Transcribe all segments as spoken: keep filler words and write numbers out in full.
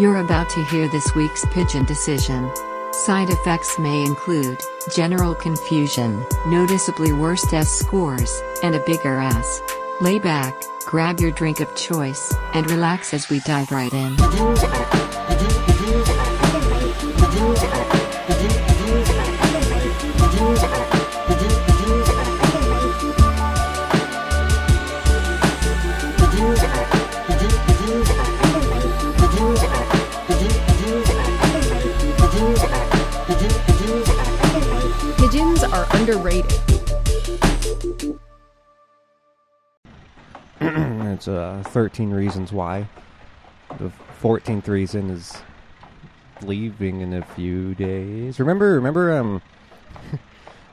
You're about to hear this week's pigeon decision. Side effects may include general confusion, noticeably worse test scores, and a bigger ass. Lay back, grab your drink of choice, and relax as we dive right in. Pigeons are underrated. It's uh, thirteen reasons why. The fourteenth reason is leaving in a few days. Remember, remember, um,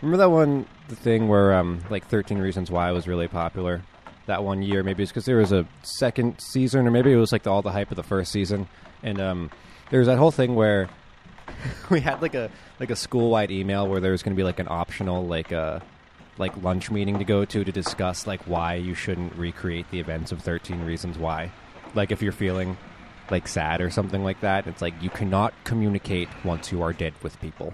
remember that one the thing where um, like thirteen Reasons Why was really popular that one year. Maybe it's because there was a second season, or maybe it was like the, all the hype of the first season. And um, there was that whole thing where we had like a like a school-wide email where there was going to be like an optional like a. Uh, like lunch meeting to go to to discuss like why you shouldn't recreate the events of thirteen Reasons Why. Like if you're feeling like sad or something like that, it's like you cannot communicate once you are dead with people.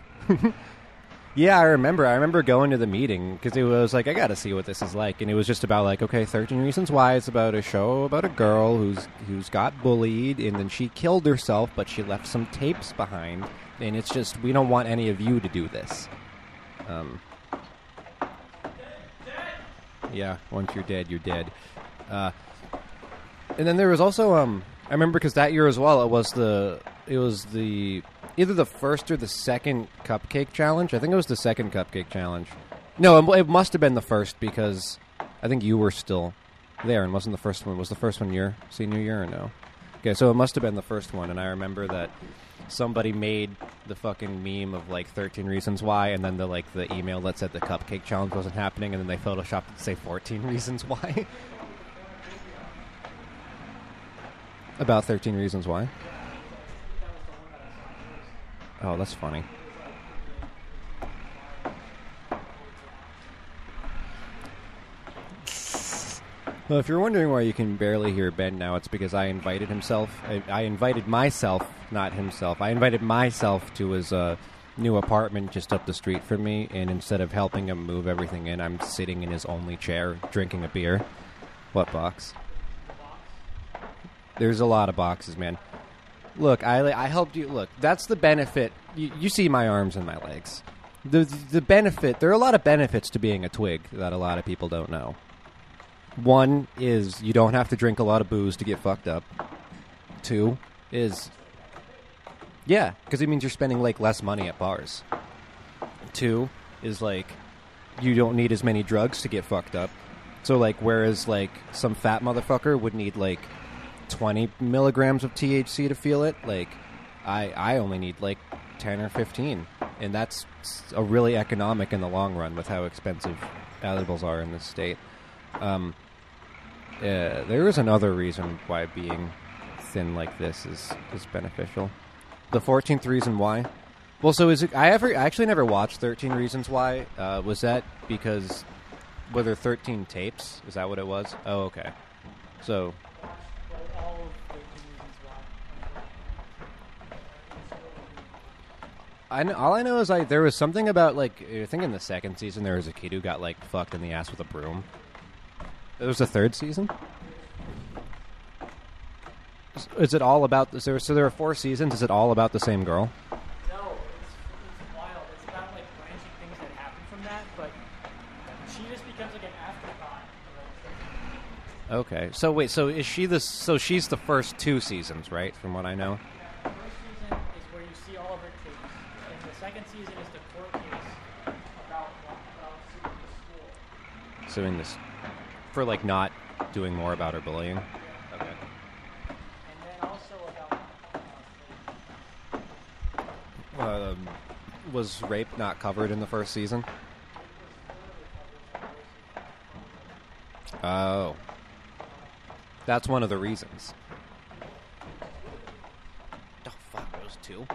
Yeah, I remember. I remember going to the meeting because it was like, I got to see what this is like. And it was just about like, okay, thirteen Reasons Why is about a show about a girl who's who's got bullied and then she killed herself, but she left some tapes behind. And it's just, we don't want any of you to do this. Um... Yeah, once you're dead, you're dead. Uh, and then there was also, um, I remember because that year as well, it was the, it was the, either the first or the second cupcake challenge. I think it was the second cupcake challenge. No, it, it must have been the first because I think you were still there and wasn't the first one. Was the first one your senior year or no? Okay, so it must have been the first one. And I remember that somebody made the fucking meme of like thirteen Reasons Why, and then the like the email that said the cupcake challenge wasn't happening, and then they photoshopped it to say fourteen Reasons Why. About thirteen Reasons Why. Oh, that's funny. Well, if you're wondering why you can barely hear Ben now, it's because I invited himself. I, I invited myself, not himself. I invited myself to his uh, new apartment just up the street from me, and instead of helping him move everything in, I'm sitting in his only chair, drinking a beer. What box? There's a lot of boxes, man. Look, I, I helped you. Look, that's the benefit. You, you see my arms and my legs. The, the benefit, there are a lot of benefits to being a twig that a lot of people don't know. One is you don't have to drink a lot of booze to get fucked up. Two is, yeah, because it means you're spending like less money at bars. Two is like you don't need as many drugs to get fucked up. So like whereas like some fat motherfucker would need like twenty milligrams of T H C to feel it, like I I only need like ten or fifteen, and that's a really economic in the long run with how expensive edibles are in this state. Um, uh, there is another reason why being thin like this is, is beneficial. The fourteenth reason why? Well, so is it, I ever I actually never watched thirteen Reasons Why. Uh, was that because were there thirteen tapes? Is that what it was? Oh, okay. So. I know, all I know is like there was something about like I think in the second season there was a kid who got like fucked in the ass with a broom. There was a third season? Is it all about... Is there, so there are four seasons. Is it all about the same girl? No. It's, it's wild. It's about, like, branching things that happen from that, but she just becomes, like, an afterthought. Okay. So, wait. So, is she the... So, she's the first two seasons, right? From what I know? Yeah. The first season is where you see all of her tapes, and the second season is the court case about, about suing the school. Suing the school. For, like, not doing more about her bullying? Yeah. Okay. And then also about... Uh, um, was rape not covered in the first season? Oh. That's one of the reasons. Oh, fuck, those two?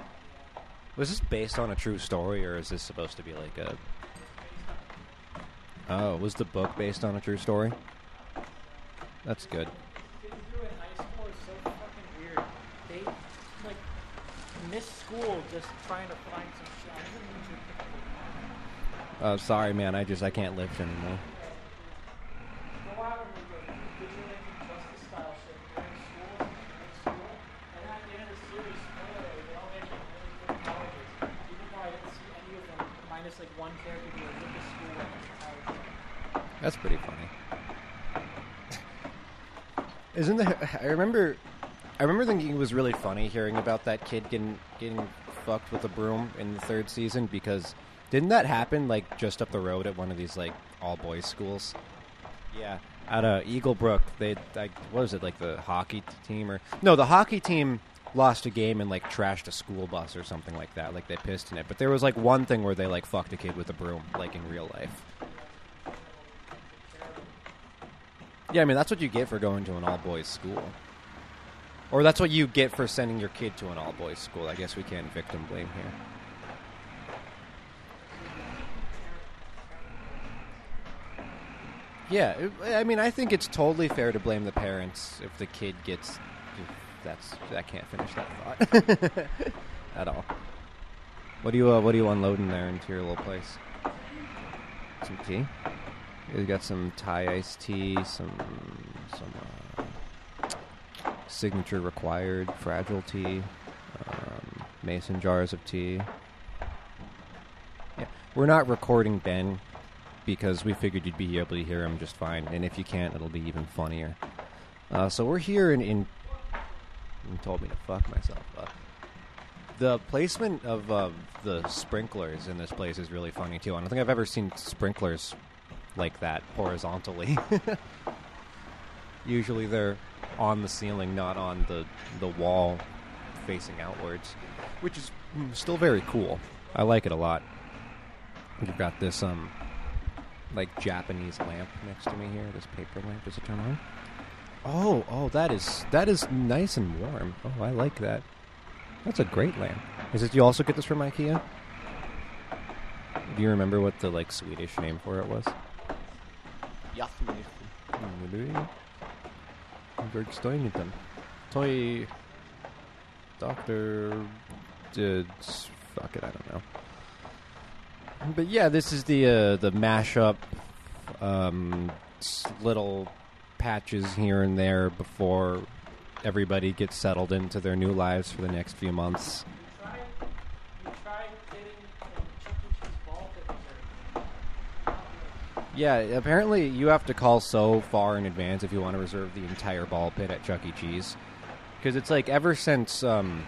Was this based on a true story, or is this supposed to be, like, a... Oh, was the book based on a true story? That's good. Kids do it in high school is so fucking weird. They, like, this school just trying to find some shots. Oh, sorry, man. I just I can't lift anymore. That's pretty funny. Isn't that? I remember. I remember thinking it was really funny hearing about that kid getting getting fucked with a broom in the third season, because didn't that happen like just up the road at one of these like all boys schools? Yeah, out of Eagle Brook, they like what was it like the hockey team or no the hockey team lost a game and like trashed a school bus or something like that. Like they pissed in it, but there was like one thing where they like fucked a kid with a broom like in real life. Yeah, I mean, that's what you get for going to an all-boys school. Or that's what you get for sending your kid to an all-boys school. I guess we can't victim blame here. Yeah, it, I mean, I think it's totally fair to blame the parents if the kid gets... If that's I can't finish that thought. At all. What do you uh, what do you unloading there into your little place? Some tea? We got some Thai iced tea, some some uh, signature required fragile tea, um, mason jars of tea. Yeah, we're not recording Ben because we figured you'd be able to hear him just fine, and if you can't, it'll be even funnier. Uh, so we're here in, in. You told me to fuck myself up. The placement of uh, the sprinklers in this place is really funny too. I don't think I've ever seen sprinklers like that horizontally. Usually they're on the ceiling, not on the the wall facing outwards, which is still very cool. I like it a lot. You've got this um like Japanese lamp next to me here, this paper lamp. Does it turn on? Oh, oh, that is that is nice and warm. Oh, I like that. That's a great lamp. Is it you also get this from IKEA? Do you remember what the like Swedish name for it was? Toy Doctor did fuck it, I don't know. But yeah, this is the uh, the mashup um, little patches here and there before everybody gets settled into their new lives for the next few months. Yeah, apparently you have to call so far in advance if you want to reserve the entire ball pit at Chuck E. Cheese. Because it's like ever since um,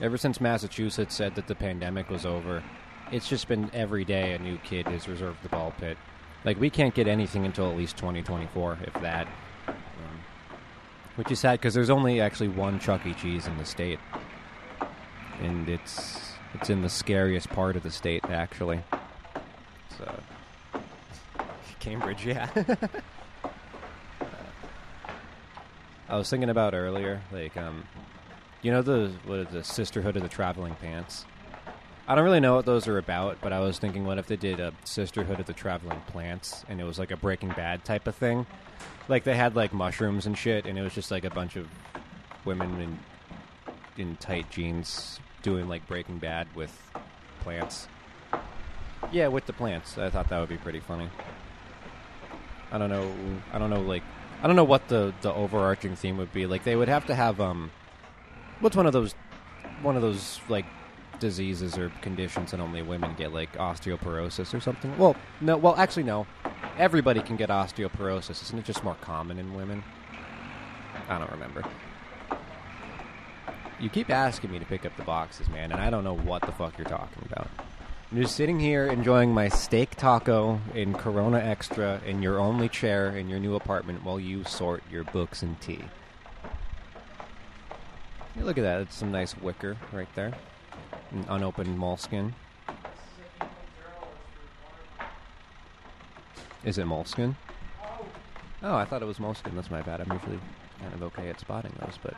ever since Massachusetts said that the pandemic was over, it's just been every day a new kid has reserved the ball pit. Like, we can't get anything until at least twenty twenty-four, if that. Um, which is sad, because there's only actually one Chuck E. Cheese in the state. And it's, it's in the scariest part of the state, actually. So... Cambridge, yeah. uh, I was thinking about earlier, like, um, you know the what is the Sisterhood of the Traveling Pants? I don't really know what those are about, but I was thinking, what if they did a Sisterhood of the Traveling Plants, and it was like a Breaking Bad type of thing? Like they had like mushrooms and shit, and it was just like a bunch of women in in tight jeans doing like Breaking Bad with plants. Yeah, with the plants. I thought that would be pretty funny. I don't know. I don't know. Like, I don't know what the, the overarching theme would be. Like, they would have to have um, what's one of those, one of those like diseases or conditions that only women get, like osteoporosis or something. Well, no. Well, actually, no. Everybody can get osteoporosis. Isn't it just more common in women? I don't remember. You keep asking me to pick up the boxes, man, and I don't know what the fuck you're talking about. I'm just sitting here enjoying my steak taco in Corona Extra in your only chair in your new apartment while you sort your books and tea. Hey, look at that. It's some nice wicker right there. An unopened moleskin. Is it moleskin? Oh, I thought it was moleskin. That's my bad. I'm usually kind of okay at spotting those, but...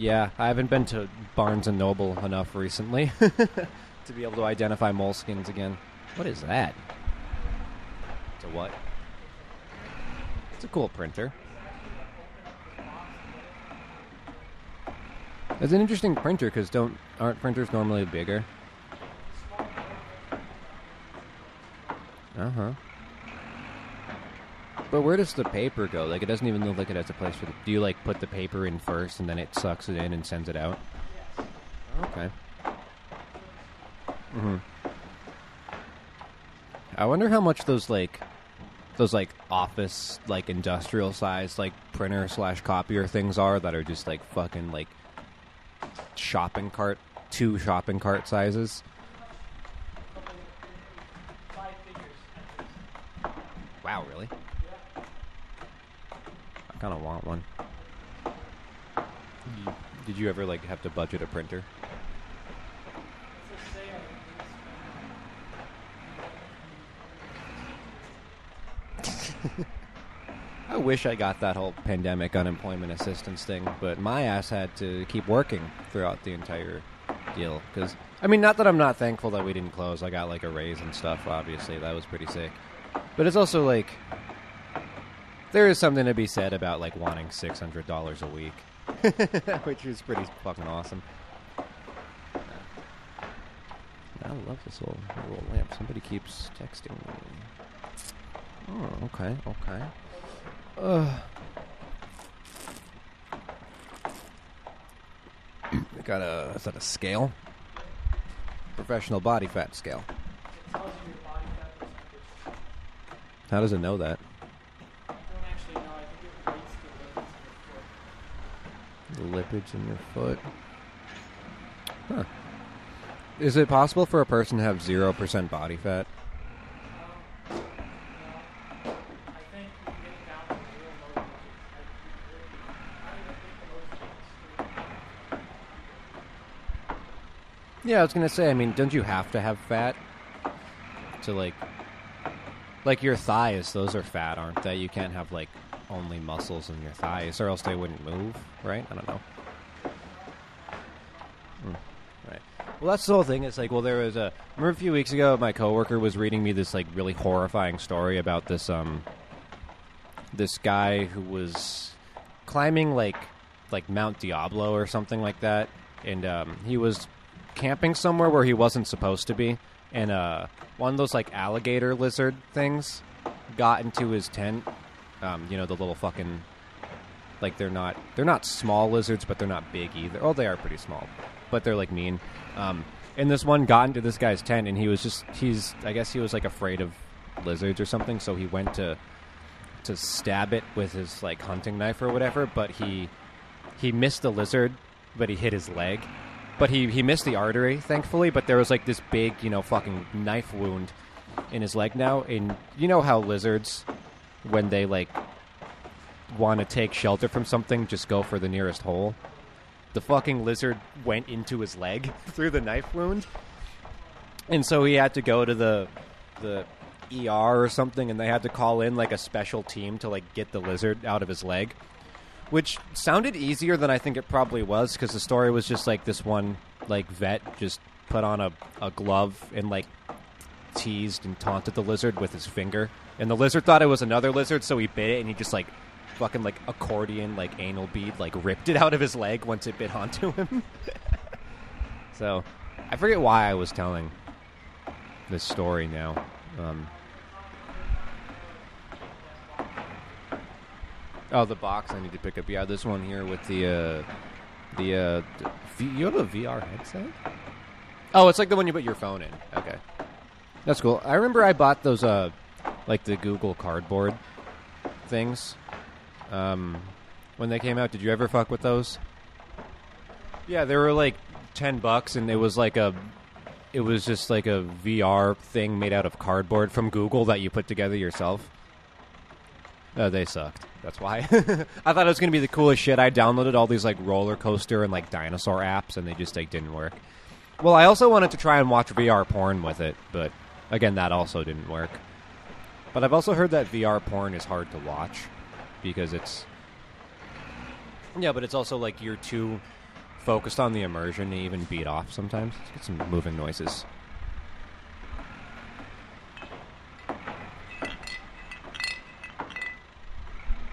Yeah, I haven't been to Barnes and Noble enough recently to be able to identify moleskins again. What is that? It's a what? It's a cool printer. It's an interesting printer because don't aren't printers normally bigger? Uh huh. But where does the paper go? Like, it doesn't even look like it has a place for the... Do you, like, put the paper in first, and then it sucks it in and sends it out? Yes. Okay. Mm-hmm. I wonder how much those, like... Those, like, office, like, industrial-sized, like, printer-slash-copier things are that are just, like, fucking, like... Shopping cart... Two shopping cart sizes. Wow, really? I kind of want one. Did you ever, like, have to budget a printer? I wish I got that whole pandemic unemployment assistance thing, but my ass had to keep working throughout the entire deal. Because, I mean, not that I'm not thankful that we didn't close. I got, like, a raise and stuff, obviously. That was pretty sick. But it's also, like... There is something to be said about, like, wanting six hundred dollars a week, which is pretty fucking awesome. I love this little, little lamp. Somebody keeps texting me. Oh, okay, okay. Uh, I got a, is that a scale? Professional body fat scale. How does it know that? The lipids in your foot. Huh. Is it possible for a person to have zero percent body fat? Um, no. I think you can get down to real low digits. Yeah, I was going to say, I mean, don't you have to have fat to, like... Like, your thighs, those are fat, aren't they? You can't have, like... only muscles in your thighs, or else they wouldn't move, right? I don't know. Mm, right. Well, that's the whole thing. It's like, well, there was a... Remember a few weeks ago, my coworker was reading me this, like, really horrifying story about this, um... This guy who was climbing, like, like Mount Diablo or something like that, and, um, he was camping somewhere where he wasn't supposed to be, and, uh, one of those, like, alligator lizard things got into his tent. Um, you know, the little fucking, like, they're not, they're not small lizards, but they're not big either. Oh, they are pretty small, but they're, like, mean. Um, and this one got into this guy's tent, and he was just, he's, I guess he was, like, afraid of lizards or something, so he went to, to stab it with his, like, hunting knife or whatever, but he, he missed the lizard, but he hit his leg. But he, he missed the artery, thankfully, but there was, like, this big, you know, fucking knife wound in his leg now, and you know how lizards... when they, like, want to take shelter from something, just go for the nearest hole. The fucking lizard went into his leg through the knife wound. And so he had to go to the the E R or something, and they had to call in, like, a special team to, like, get the lizard out of his leg. Which sounded easier than I think it probably was, because the story was just, like, this one, like, vet just put on a, a glove and, like, teased and taunted the lizard with his finger. And the lizard thought it was another lizard, so he bit it, and he just, like, fucking, like, accordion, like, anal bead, like, ripped it out of his leg once it bit onto him. So, I forget why I was telling this story now. Um, oh, the box I need to pick up. Yeah, this one here with the, uh, the, uh, the v- you have a V R headset? Oh, it's like the one you put your phone in. Okay. That's cool. I remember I bought those, uh, like the Google Cardboard things. Um, when they came out, did you ever fuck with those? Yeah, they were like ten bucks, and it was like a, it was just like a V R thing made out of cardboard from Google that you put together yourself. Oh, they sucked. That's why. I thought it was going to be the coolest shit. I downloaded all these like roller coaster and like dinosaur apps, and they just like didn't work. Well, I also wanted to try and watch V R porn with it, but again, that also didn't work. But I've also heard that V R porn is hard to watch because it's... Yeah, but it's also like you're too focused on the immersion to even beat off sometimes. Let's get some moving noises.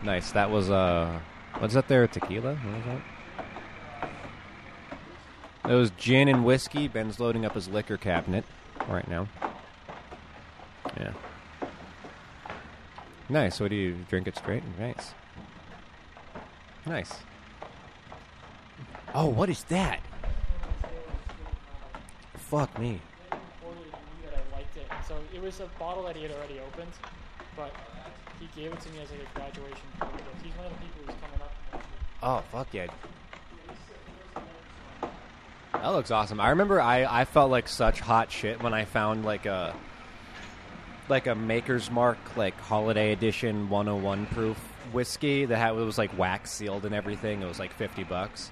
Nice. That was, uh... What's that there? Tequila? What was that? Those gin and whiskey. Ben's loading up his liquor cabinet right now. Yeah. Nice. What do you drink it straight? Nice. Nice. Oh, what is that? Fuck me. I liked it. So it was a bottle that he had already opened, but he gave it to me as like a graduation gift. He's one of the people who's coming up. Oh, fuck yeah. That looks awesome. I remember I, I felt like such hot shit when I found like a like a Maker's Mark like holiday edition one oh one proof whiskey that had, it was like wax sealed and everything. It was like fifty bucks.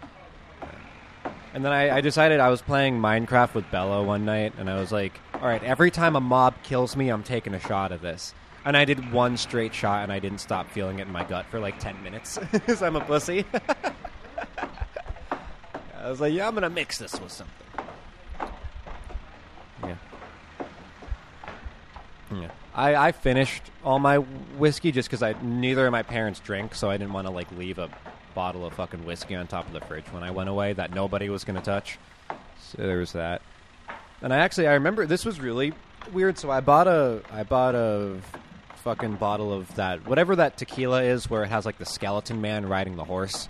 And then I, I decided I was playing Minecraft with Bella one night, and I was like, all right, every time a mob kills me, I'm taking a shot of this. And I did one straight shot, and I didn't stop feeling it in my gut for like ten minutes because I'm a pussy. I was like, yeah, I'm going to mix this with something. Yeah. Yeah. I, I finished all my whiskey just because I neither of my parents drink, so I didn't want to like leave a bottle of fucking whiskey on top of the fridge when I went away that nobody was going to touch. So there was that. And I actually, I remember this was really weird. So I bought a, I bought a fucking bottle of that, whatever that tequila is where it has like the skeleton man riding the horse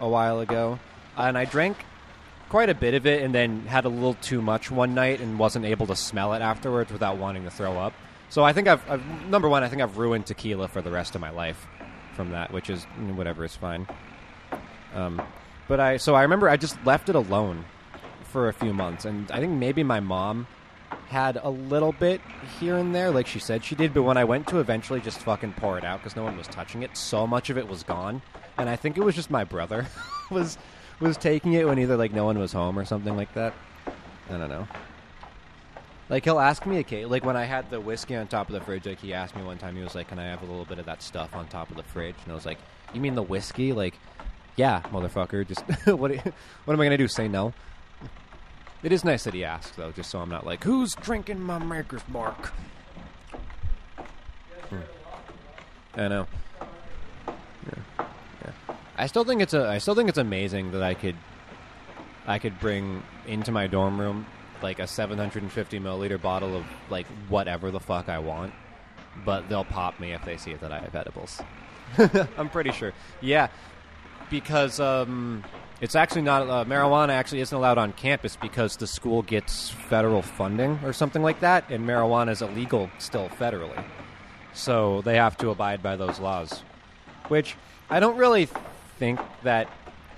a while ago. And I drank quite a bit of it and then had a little too much one night and wasn't able to smell it afterwards without wanting to throw up. So I think I've, I've number one, I think I've ruined tequila for the rest of my life from that, which is whatever is fine. Um, but I, so I remember I just left it alone for a few months. And I think maybe my mom had a little bit here and there, like she said she did. But when I went to eventually just fucking pour it out because no one was touching it, so much of it was gone. And I think it was just my brother was... was taking it when either, like, no one was home or something like that. I don't know. Like, he'll ask me, okay, like, when I had the whiskey on top of the fridge, like, he asked me one time, he was like, can I have a little bit of that stuff on top of the fridge? And I was like, you mean the whiskey? Like, yeah, motherfucker, just, what, you, what am I going to do, say no? It is nice that he asked, though, just so I'm not like, who's drinking my Maker's Mark? Hmm. I know. Yeah. I still think it's a. I still think it's amazing that I could, I could bring into my dorm room like a seven hundred fifty milliliter bottle of like whatever the fuck I want, but they'll pop me if they see that I have edibles. I'm pretty sure. Yeah, because um, it's actually not uh, marijuana. Actually, isn't allowed on campus because the school gets federal funding or something like that, and marijuana is illegal still federally, so they have to abide by those laws, which I don't really. Th- think that,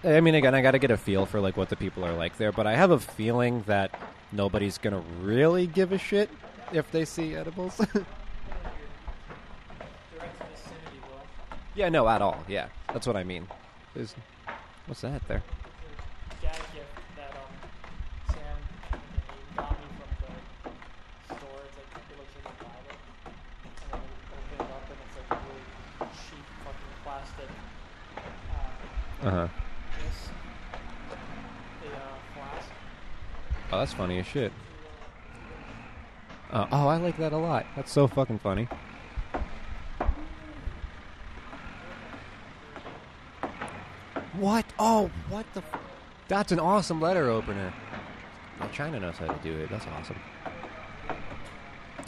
I mean, again, I got to get a feel for like what the people are like there, but I have a feeling that nobody's gonna really give a shit if they see edibles. Yeah, no, at all. Yeah, that's what I mean. There's, what's that there? Uh-huh. Oh, that's funny as shit. Uh, oh, I like that a lot. That's so fucking funny. What? Oh, what the... F- that's an awesome letter opener. Well, China knows how to do it. That's awesome.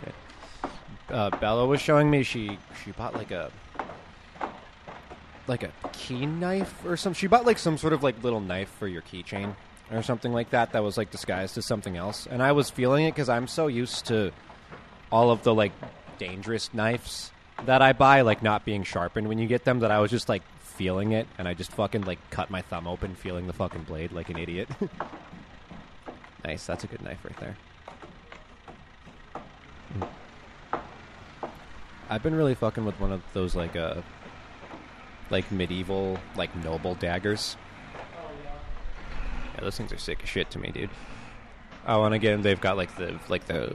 Okay. Uh, Bella was showing me she, she bought like a... like a key knife or something. She bought like some sort of like little knife for your keychain or something like that that was like disguised as something else. And I was feeling it because I'm so used to all of the like dangerous knives that I buy like not being sharpened when you get them that I was just like feeling it and I just fucking like cut my thumb open feeling the fucking blade like an idiot. Nice. That's a good knife right there. Mm. I've been really fucking with one of those like uh like medieval, like noble daggers. Oh, yeah. Yeah, those things are sick as shit to me, dude. Oh, and again, they've got like the like the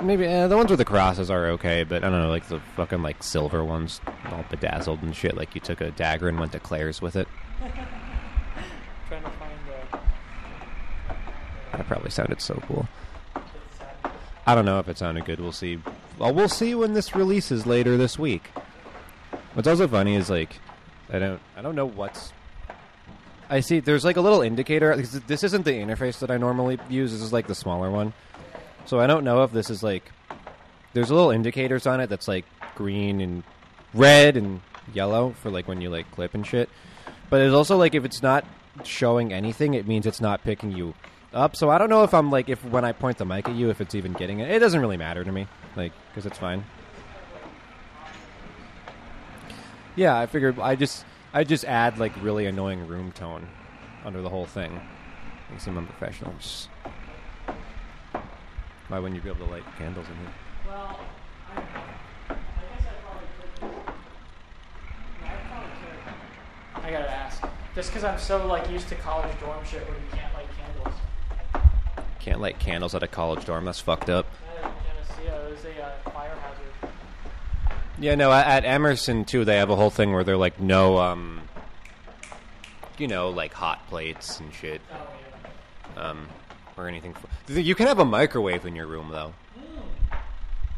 maybe eh, the ones with the crosses are okay, but I don't know, like the fucking like silver ones, all bedazzled and shit. Like you took a dagger and went to Claire's with it. Trying to find. Uh... That probably sounded so cool. I don't know if it sounded good. We'll see. Well, we'll see when this releases later this week. What's also funny is like I don't I don't know what's I see. There's like a little indicator. This isn't the interface that I normally use. This is like the smaller one. So I don't know if this is like... There's little indicators on it that's like green and red and yellow for like when you like clip and shit. But it's also like if it's not showing anything, it means it's not picking you up. So I don't know if I'm like... if when I point the mic at you, if it's even getting it. It doesn't really matter to me. Like, because it's fine. Yeah, I figured I just... I just add, like, really annoying room tone under the whole thing. Makes them unprofessional. Just... Why wouldn't you be able to light candles in here? Well, I, I guess I probably could. Yeah, I probably could. I gotta ask. Just because I'm so, like, used to college dorm shit where you can't light candles. Can't light candles at a college dorm? That's fucked up. Yeah, in Geneseo, there's a uh, fire hazard. Yeah, no, at Emerson, too, they have a whole thing where they're, like, no, um, you know, like, hot plates and shit. Um, or anything. You can have a microwave in your room, though.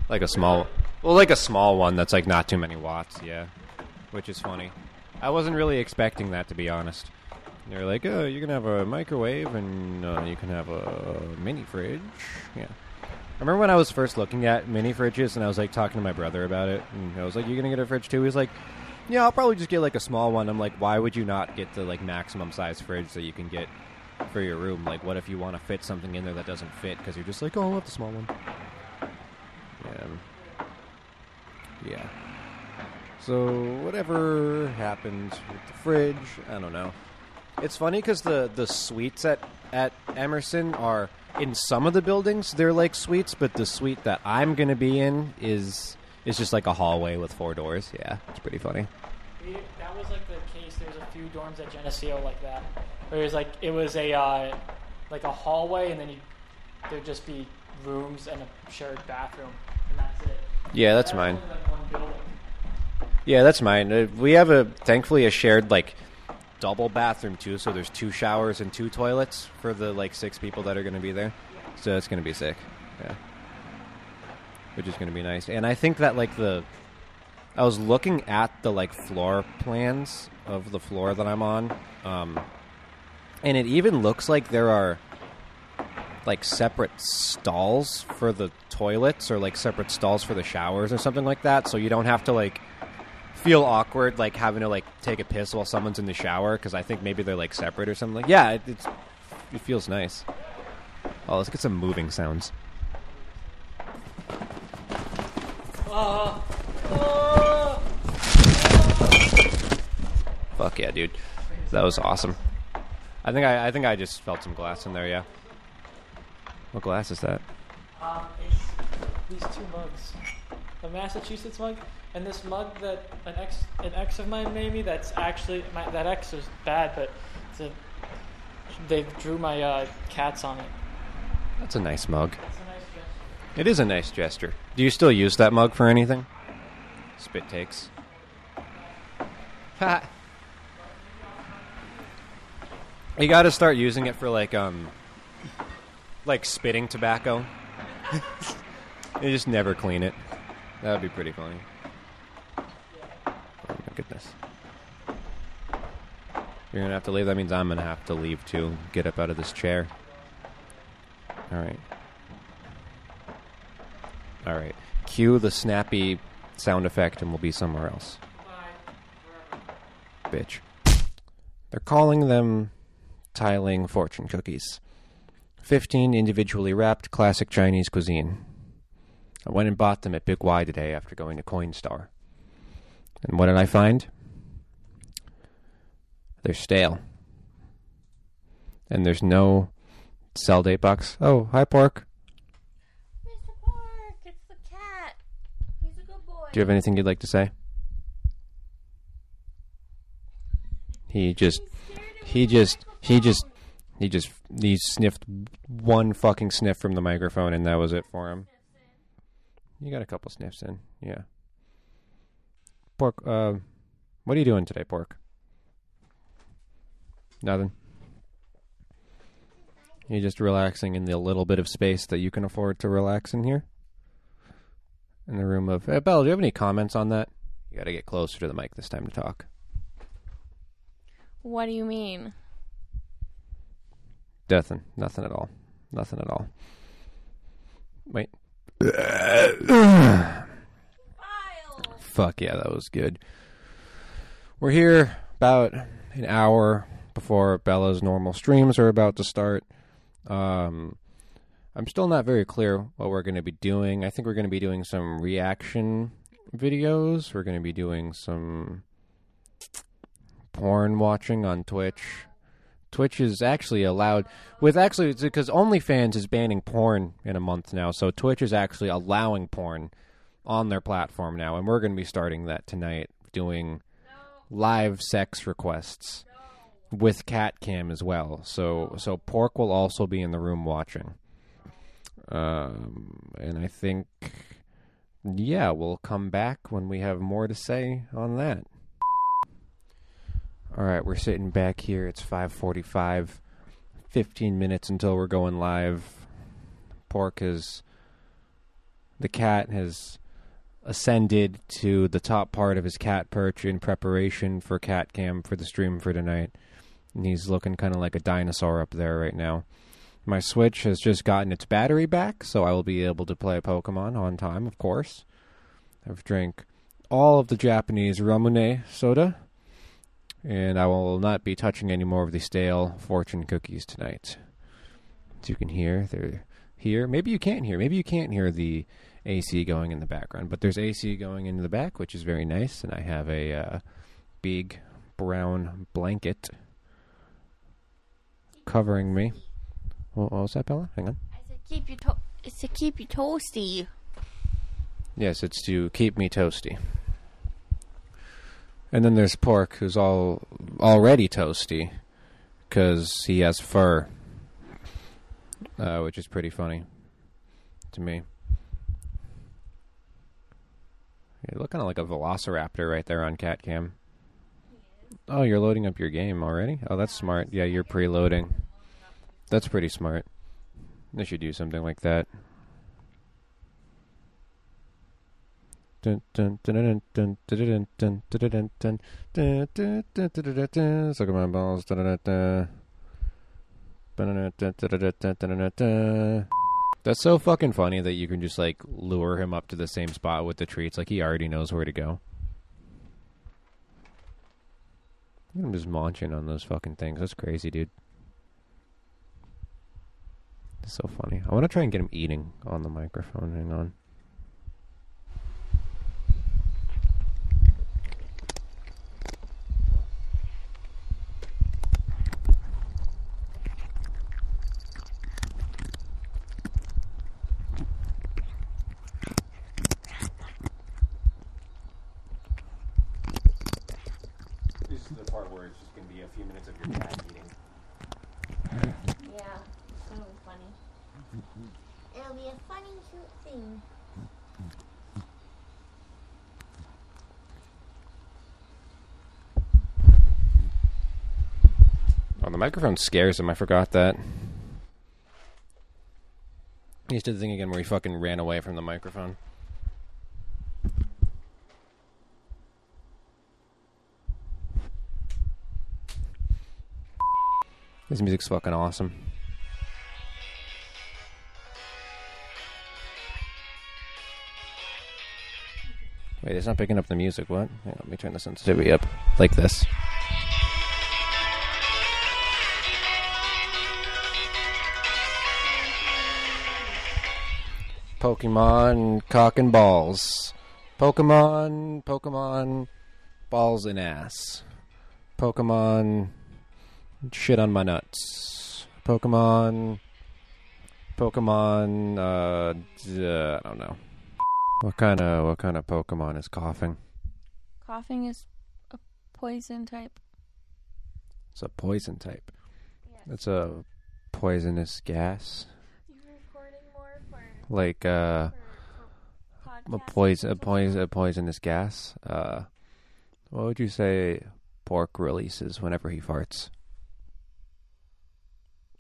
Like a small, well, like a small one that's, like, not too many watts, yeah. Which is funny. I wasn't really expecting that, to be honest. They're like, oh, you can have a microwave and uh, you can have a mini fridge. Yeah. I remember when I was first looking at mini fridges and I was like talking to my brother about it and I was like, you're going to get a fridge too? He was like, yeah, I'll probably just get like a small one. I'm like, why would you not get the like maximum size fridge that you can get for your room? Like what if you want to fit something in there that doesn't fit because you're just like, oh, I'll have the small one. Yeah. Yeah. So whatever happened with the fridge, I don't know. It's funny because the, the suites at, at Emerson are... In some of the buildings, they're like suites, but the suite that I'm going to be in is is just like a hallway with four doors. Yeah, it's pretty funny. That was like the case. There's a few dorms at Geneseo like that. Where it was like, it was a, uh, like a hallway, and then you, there'd just be rooms and a shared bathroom, and that's it. Yeah, that's mine. Like one building. Yeah, that's mine. We have, a thankfully, a shared, like... double bathroom too, so there's two showers and two toilets for the like six people that are going to be there. So it's going to be sick. Yeah. Which is going to be nice. And I think that like the I was looking at the like floor plans of the floor that I'm on. Um and it even looks like there are like separate stalls for the toilets or like separate stalls for the showers or something like that, so you don't have to like feel awkward like having to like take a piss while someone's in the shower because I think maybe they're like separate or something. Like, yeah, it, it's, it feels nice. Oh, let's get some moving sounds. Uh, uh, Fuck yeah, dude, that was awesome. I think I, I think I just felt some glass in there. Yeah. What glass is that? Um, it's these two mugs. The Massachusetts mug. And this mug that an ex an ex of mine made me, that's actually, my, that ex was bad, but it's a, they drew my uh, cats on it. That's a nice mug. That's a nice gesture. It is a nice gesture. Do you still use that mug for anything? Spit takes. Ha! You gotta start using it for like, um, like spitting tobacco. You just never clean it. That would be pretty funny. Goodness. You're gonna have to leave. That means I'm gonna have to leave too. Get up out of this chair. Alright. Alright. Cue the snappy sound effect and we'll be somewhere else. Bye. Bitch. They're calling them tiling fortune cookies. fifteen individually wrapped classic Chinese cuisine. I went and bought them at Big Y today after going to Coinstar. And what did I find? They're stale. And there's no sell date box. Oh, hi, Pork. Mister Pork, it's the cat. He's a good boy. Do you have anything you'd like to say? He just, he just, he just, he just, he sniffed one fucking sniff from the microphone and that was it for him. You got a couple sniffs in, yeah. Pork, uh, what are you doing today, Pork? Nothing. You're just relaxing in the little bit of space that you can afford to relax in here? In the room of... Hey, Belle, do you have any comments on that? You gotta get closer to the mic this time to talk. What do you mean? Nothing. Nothing at all. Nothing at all. Wait. Fuck yeah, that was good. We're here about an hour before Bella's normal streams are about to start. Um, I'm still not very clear what we're going to be doing. I think we're going to be doing some reaction videos. We're going to be doing some porn watching on Twitch. Twitch is actually allowed with actually because OnlyFans is banning porn in a month now, so Twitch is actually allowing porn on their platform now, and we're going to be starting that tonight, doing live sex requests with cat cam as well. So so Pork will also be in the room watching, um, and I think yeah, we'll come back when we have more to say on that. All right, we're sitting back here. It's five forty-five, fifteen minutes until we're going live. Pork has, the cat has ascended to the top part of his cat perch in preparation for cat cam for the stream for tonight. And he's looking kind of like a dinosaur up there right now. My Switch has just gotten its battery back, so I will be able to play Pokemon on time, of course. I've drank all of the Japanese Ramune soda. And I will not be touching any more of the stale fortune cookies tonight. As you can hear, they're here. Maybe you can't hear. Maybe you can't hear the A C going in the background. But there's A C going into the back, which is very nice. And I have a uh, big brown blanket covering me. What was that, Bella? Hang on. I said keep you to- it's to keep you toasty. Yes, it's to keep me toasty. And then there's Pork, who's all already toasty, because he has fur, uh, which is pretty funny to me. You look kind of like a velociraptor right there on Cat Cam. Oh, you're loading up your game already? Oh, that's smart. Yeah, you're preloading. That's pretty smart. They should do something like that. Dun dun dun dun dun dun dun dun dun. Suck my balls. That's so fucking funny that you can just like lure him up to the same spot with the treats. Like he already knows where to go. I'm just munching on those fucking things. That's crazy, dude. It's so funny. I want to try and get him eating on the microphone. Hang on. Microphone scares him. I forgot that. He just did the thing again where he fucking ran away from the microphone. This music's fucking awesome. Wait, it's not picking up the music. What? Hang on, let me turn the sensitivity up. Like this. Pokemon cock and balls. Pokemon, Pokemon, balls and ass. Pokemon, shit on my nuts. Pokemon, Pokemon, uh, uh I don't know. What kind of, what kind of Pokemon is coughing? Coughing is a poison type. It's a poison type. Yeah. It's a poisonous gas. Like uh, a poison, a poison, a poisonous gas. Uh, what would you say Pork releases whenever he farts?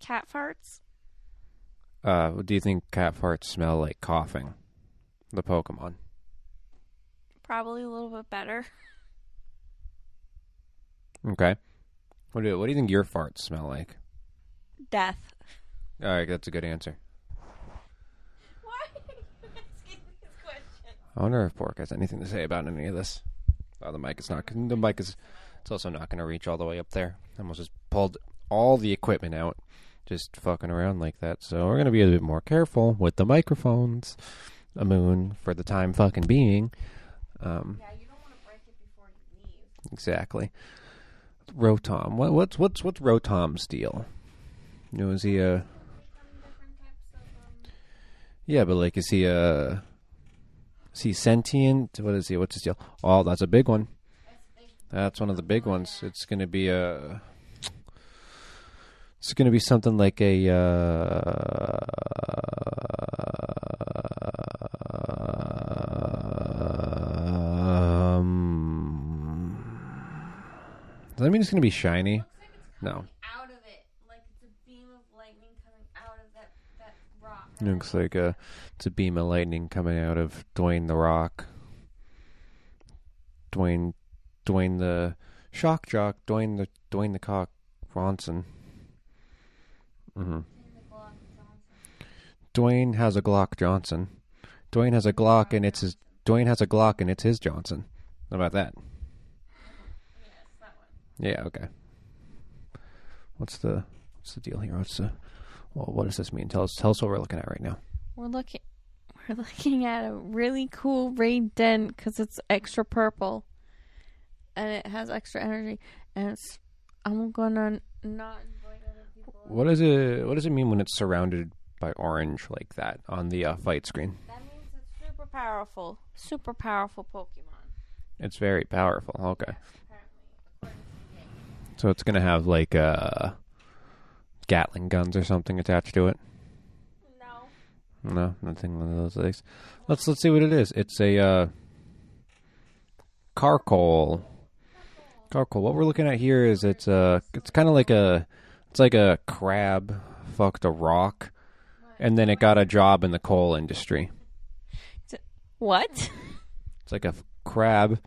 Cat farts. Uh, do you think cat farts smell like coughing? The Pokemon. Probably a little bit better. Okay. What do you, What do you think your farts smell like? Death. All right, that's a good answer. Why are you asking this question? I wonder if Pork has anything to say about any of this. Oh, the mic is not. The mic is. It's also not going to reach all the way up there. I almost just pulled all the equipment out, just fucking around like that. So we're going to be a bit more careful with the microphones. A moon for the time fucking being. Um, yeah, you don't want to break it before you leave. Exactly. Rotom. What, what's what's what's Rotom's deal? You know, is he a? Yeah, but like, is he a? Is he sentient? What is he? What's his deal? Oh, that's a big one. That's one of the big ones. It's going to be a. It's going to be something like a. Uh, um, does that mean it's going to be shiny? No. Looks like a, it's a beam of lightning coming out of Dwayne the Rock. Dwayne, Dwayne the Shock Jock. Dwayne the Dwayne the Cock Ronson. Mm-hmm. Dwayne has a Glock Johnson. Dwayne has a Glock and it's his. Dwayne has a Glock and it's his Johnson. How about that? Yes, that one. Yeah. Okay. What's the What's the deal here? What's the Well, what does this mean? Tell us, tell us what we're looking at right now. We're looking, we're looking at a really cool raid den because it's extra purple, and it has extra energy. And it's, I'm gonna not invite other people. What does it? What does it mean when it's surrounded by orange like that on the uh, fight screen? That means it's super powerful, super powerful Pokemon. It's very powerful. Okay. Yes, so it's gonna have like a. Uh, Gatling guns or something attached to it? No. No, nothing one of those things. Let's let's see what it is. It's a uh, Carcoal. Carcoal. What we're looking at here is it's a it's kind of like a it's like a crab fucked a rock, and then it got a job in the coal industry. What? It's like a crab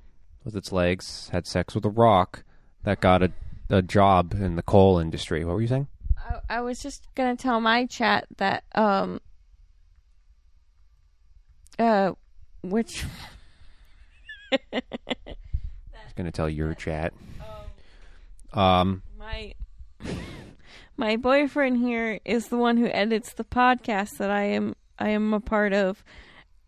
with its legs had sex with a rock that got a a job in the coal industry. What were you saying? I was just going to tell my chat that, um, uh, which... I was going to tell your chat. Um, my, my boyfriend here is the one who edits the podcast that I am, I am a part of.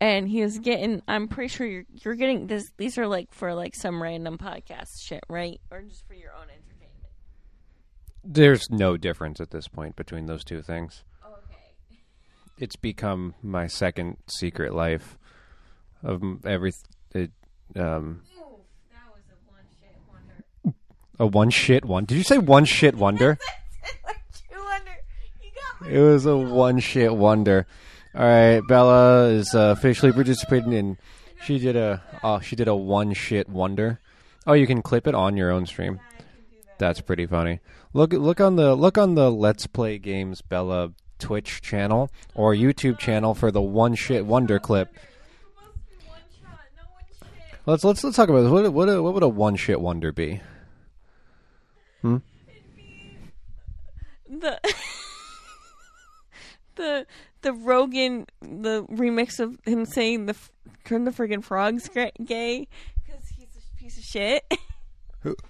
And he is getting, I'm pretty sure you're, you're getting this. These are like for like some random podcast shit, right? Or just for your own interest. There's no difference at this point between those two things. Okay. It's become my second secret life of every. It, um, Ooh, that was a one shit wonder. A one shit wonder? Did you say one shit wonder? It was a one shit wonder. All right, Bella is uh, officially participating in. She did a. Oh, she did a one shit wonder. Oh, you can clip it on your own stream. That's pretty funny. Look look on the look on the Let's Play Games Bella Twitch channel or YouTube channel for the one shit wonder clip. Let's let's let's talk about this. What what what would a one shit wonder be? Hmm? The the the Rogan the remix of him saying the turn the friggin' frogs gay because he's a piece of shit.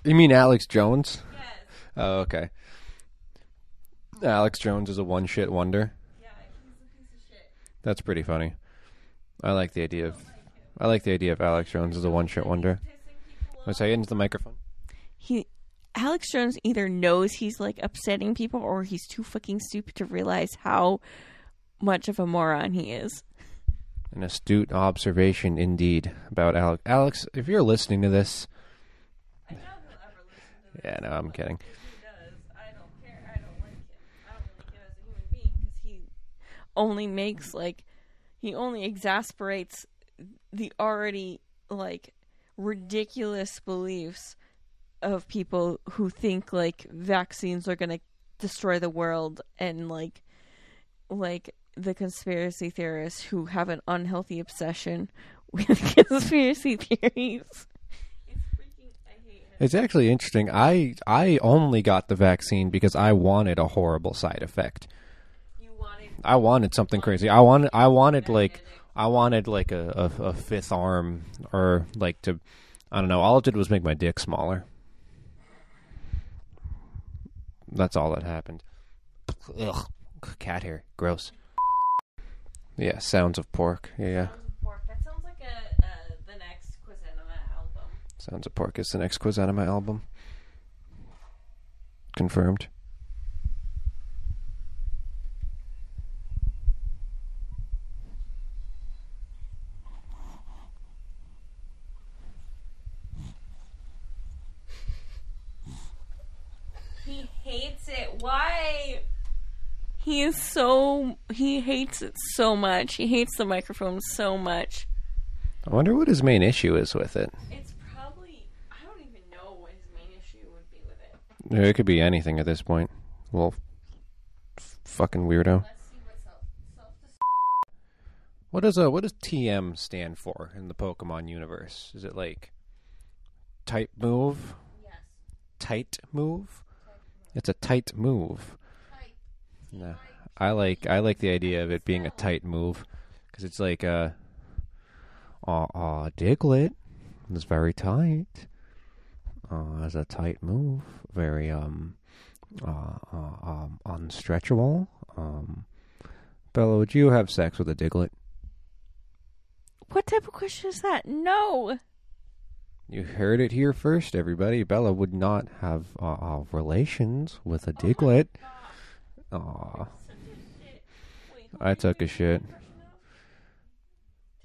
You mean Alex Jones? Yes. Oh, okay. Alex Jones is a one-shit wonder. Yeah, he's a piece of shit. That's pretty funny. I like the idea of... I like the idea of Alex Jones as a one-shit wonder. Was I into the microphone? He, Alex Jones either knows he's, like, upsetting people or he's too fucking stupid to realize how much of a moron he is. An astute observation, indeed, about Alex. Alex, if you're listening to this... Yeah, no, I'm kidding. He does. I don't care. I don't like him. I don't like him as a human being because he only makes, like, he only exasperates the already, like, ridiculous beliefs of people who think, like, vaccines are going to destroy the world and, like, like the conspiracy theorists who have an unhealthy obsession with conspiracy theories. It's actually interesting. I I only got the vaccine because I wanted a horrible side effect. You I wanted something crazy. I wanted, I wanted like, I wanted like a, a, a fifth arm or like to, I don't know. All it did was make my dick smaller. That's all that happened. Ugh, cat hair, gross. Yeah, sounds of pork. Yeah. Sounds of pork. That sounds like a, uh, the next Quizenima album. Sounds of pork is the next Quizenima album. Confirmed. He hates it. Why? He is so... He hates it so much. He hates the microphone so much. I wonder what his main issue is with it. It's probably... I don't even know what his main issue would be with it. Yeah, it could be anything at this point. Little f fucking weirdo. Let's see what self, self what does uh, what does T M stand for in the Pokemon universe? Is it like... Tight move? Yes. Tight move? Tight move. It's a tight move. No, I like I like the idea of it being a tight move, because it's like uh, aw, aw, Diglett is very tight. Uh, as a tight move, very um, uh, uh, um, unstretchable. Um, Bella, would you have sex with a Diglett? What type of question is that? No. You heard it here first, everybody. Bella would not have uh, uh, relations with a Diglett. Oh, aw. I took a shit.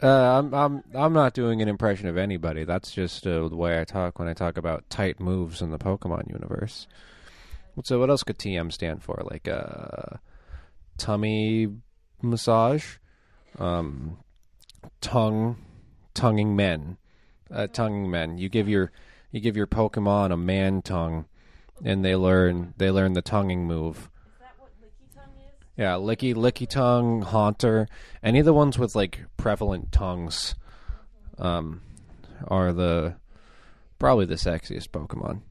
Uh, I'm I'm I'm not doing an impression of anybody. That's just uh, the way I talk when I talk about tight moves in the Pokemon universe. So what else could T M stand for? Like uh, tummy massage, um, tongue, tonguing men, uh, tonguing men. You give your you give your Pokemon a man tongue, and they learn they learn the tonguing move. Yeah, Licky, Licky Tongue, Haunter, any of the ones with like prevalent tongues um, are the probably the sexiest Pokemon.